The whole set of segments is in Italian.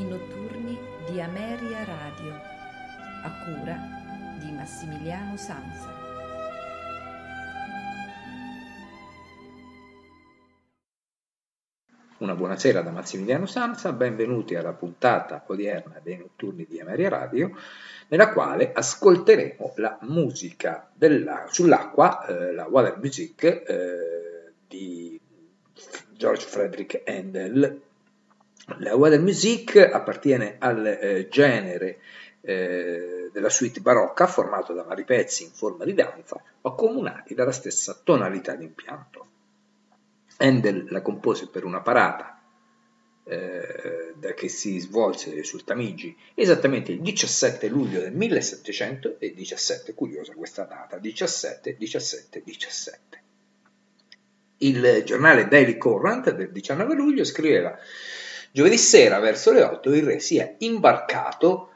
programmi notturni di Ameria Radio, a cura di Massimiliano Sansa. Una buonasera da Massimiliano Sansa, benvenuti alla puntata odierna dei notturni di Ameria Radio, nella quale ascolteremo la musica sull'acqua, la water music di George Frederick Handel. La water music appartiene al genere della suite barocca, formato da vari pezzi in forma di danza, accomunati dalla stessa tonalità di impianto. Handel la compose per una parata che si svolse sul Tamigi esattamente il 17 luglio del 1717, curiosa questa data, 17-17-17. Il giornale Daily Courant del 19 luglio scriveva: giovedì sera verso le 8 il re si è imbarcato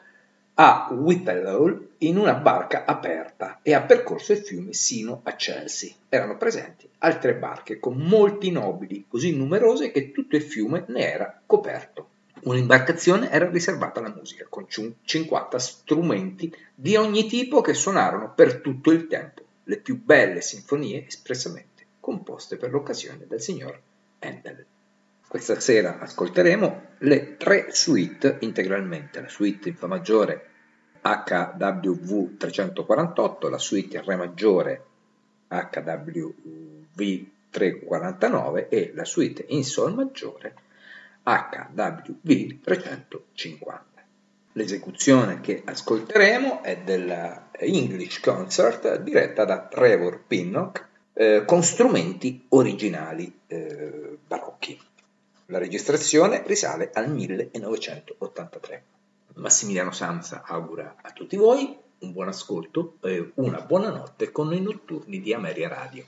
a Whitehall in una barca aperta e ha percorso il fiume sino a Chelsea. Erano presenti altre barche con molti nobili, così numerose che tutto il fiume ne era coperto. Un'imbarcazione era riservata alla musica, con 50 strumenti di ogni tipo che suonarono per tutto il tempo le più belle sinfonie espressamente composte per l'occasione dal signor Handel. Questa sera ascolteremo le tre suite integralmente: la suite in fa maggiore HWV 348, la suite in re maggiore HWV 349 e la suite in sol maggiore HWV 350. L'esecuzione che ascolteremo è della English Concert diretta da Trevor Pinnock con strumenti originali barocchi. La registrazione risale al 1983. Massimiliano Sansa augura a tutti voi un buon ascolto e una buona notte con i notturni di Ameria Radio.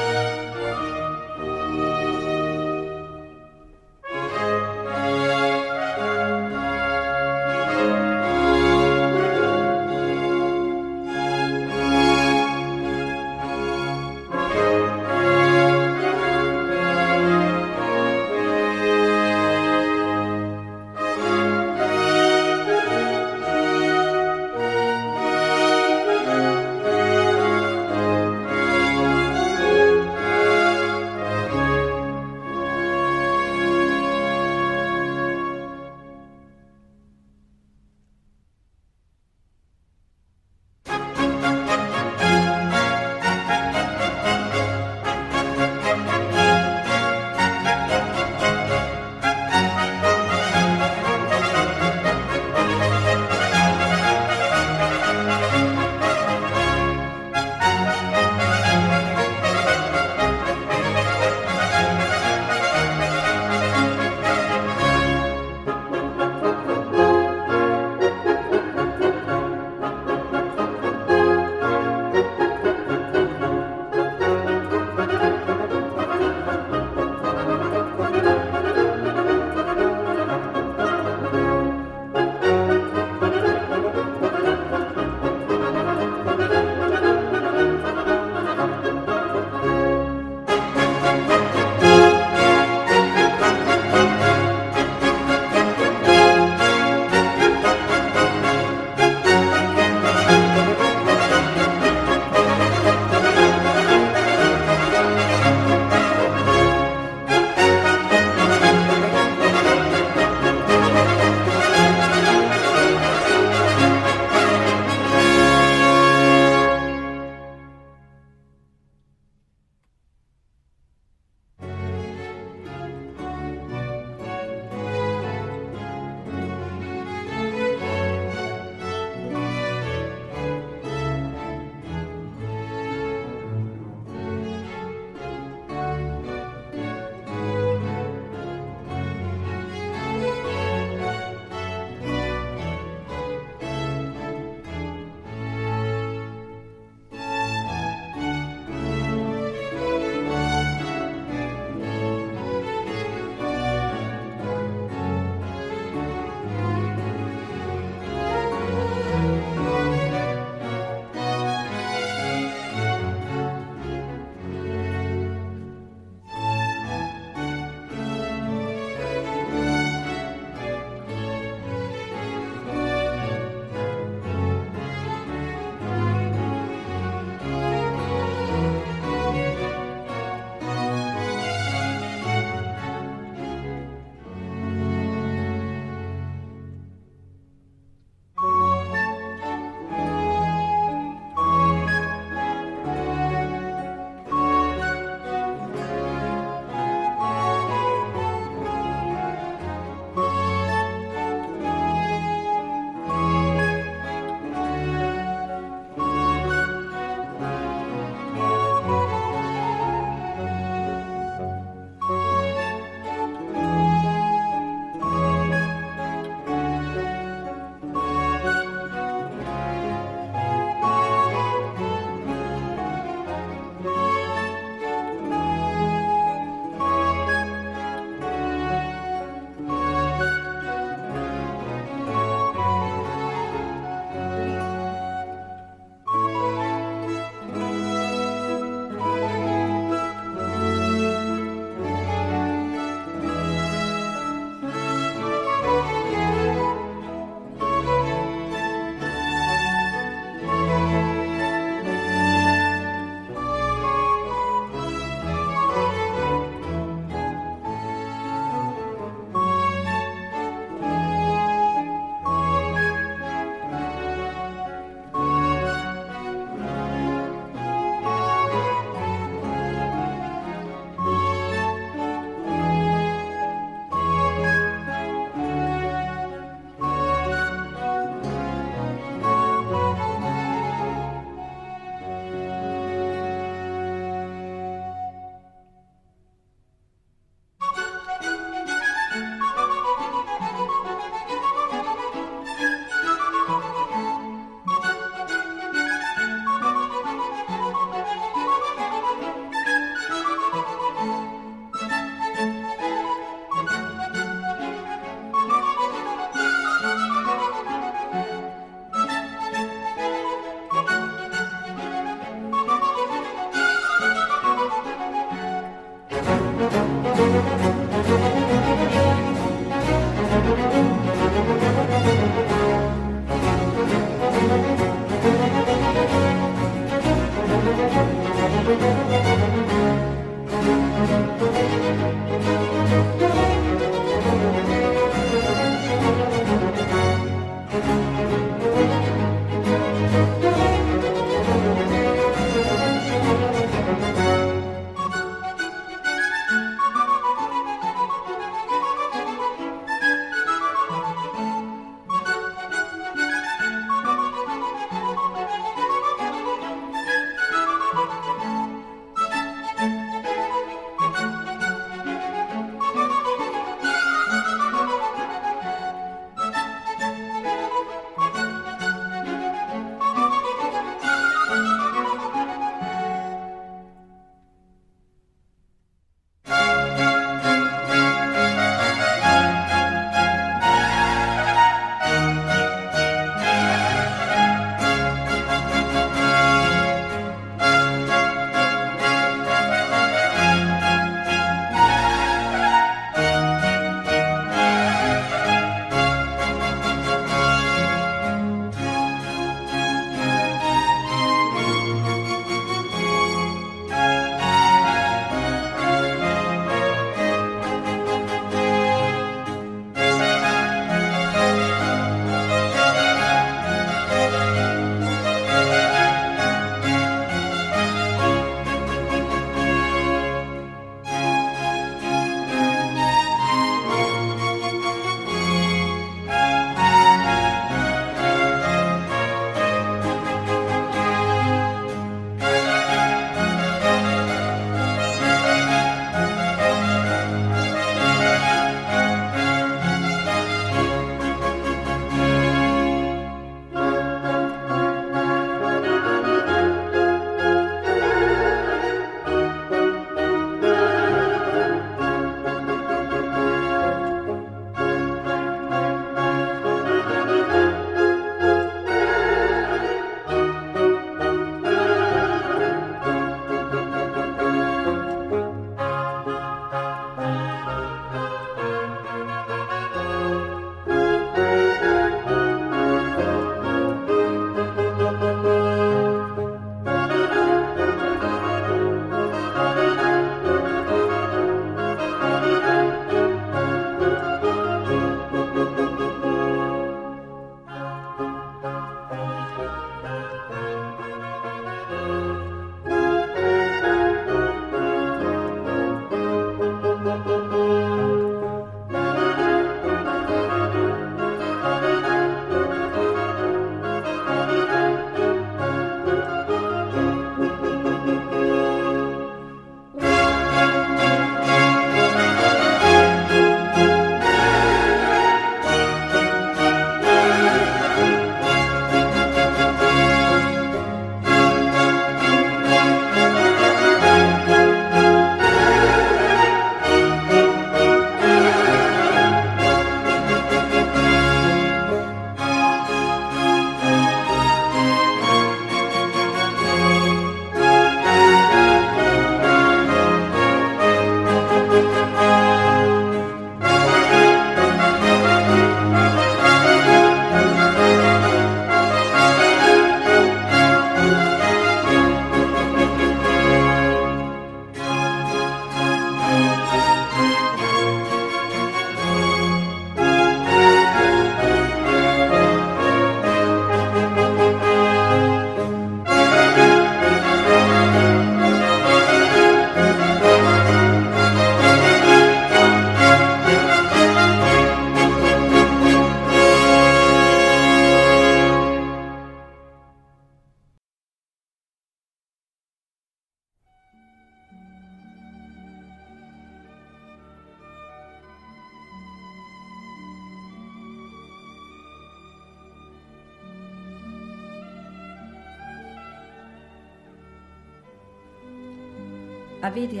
Avete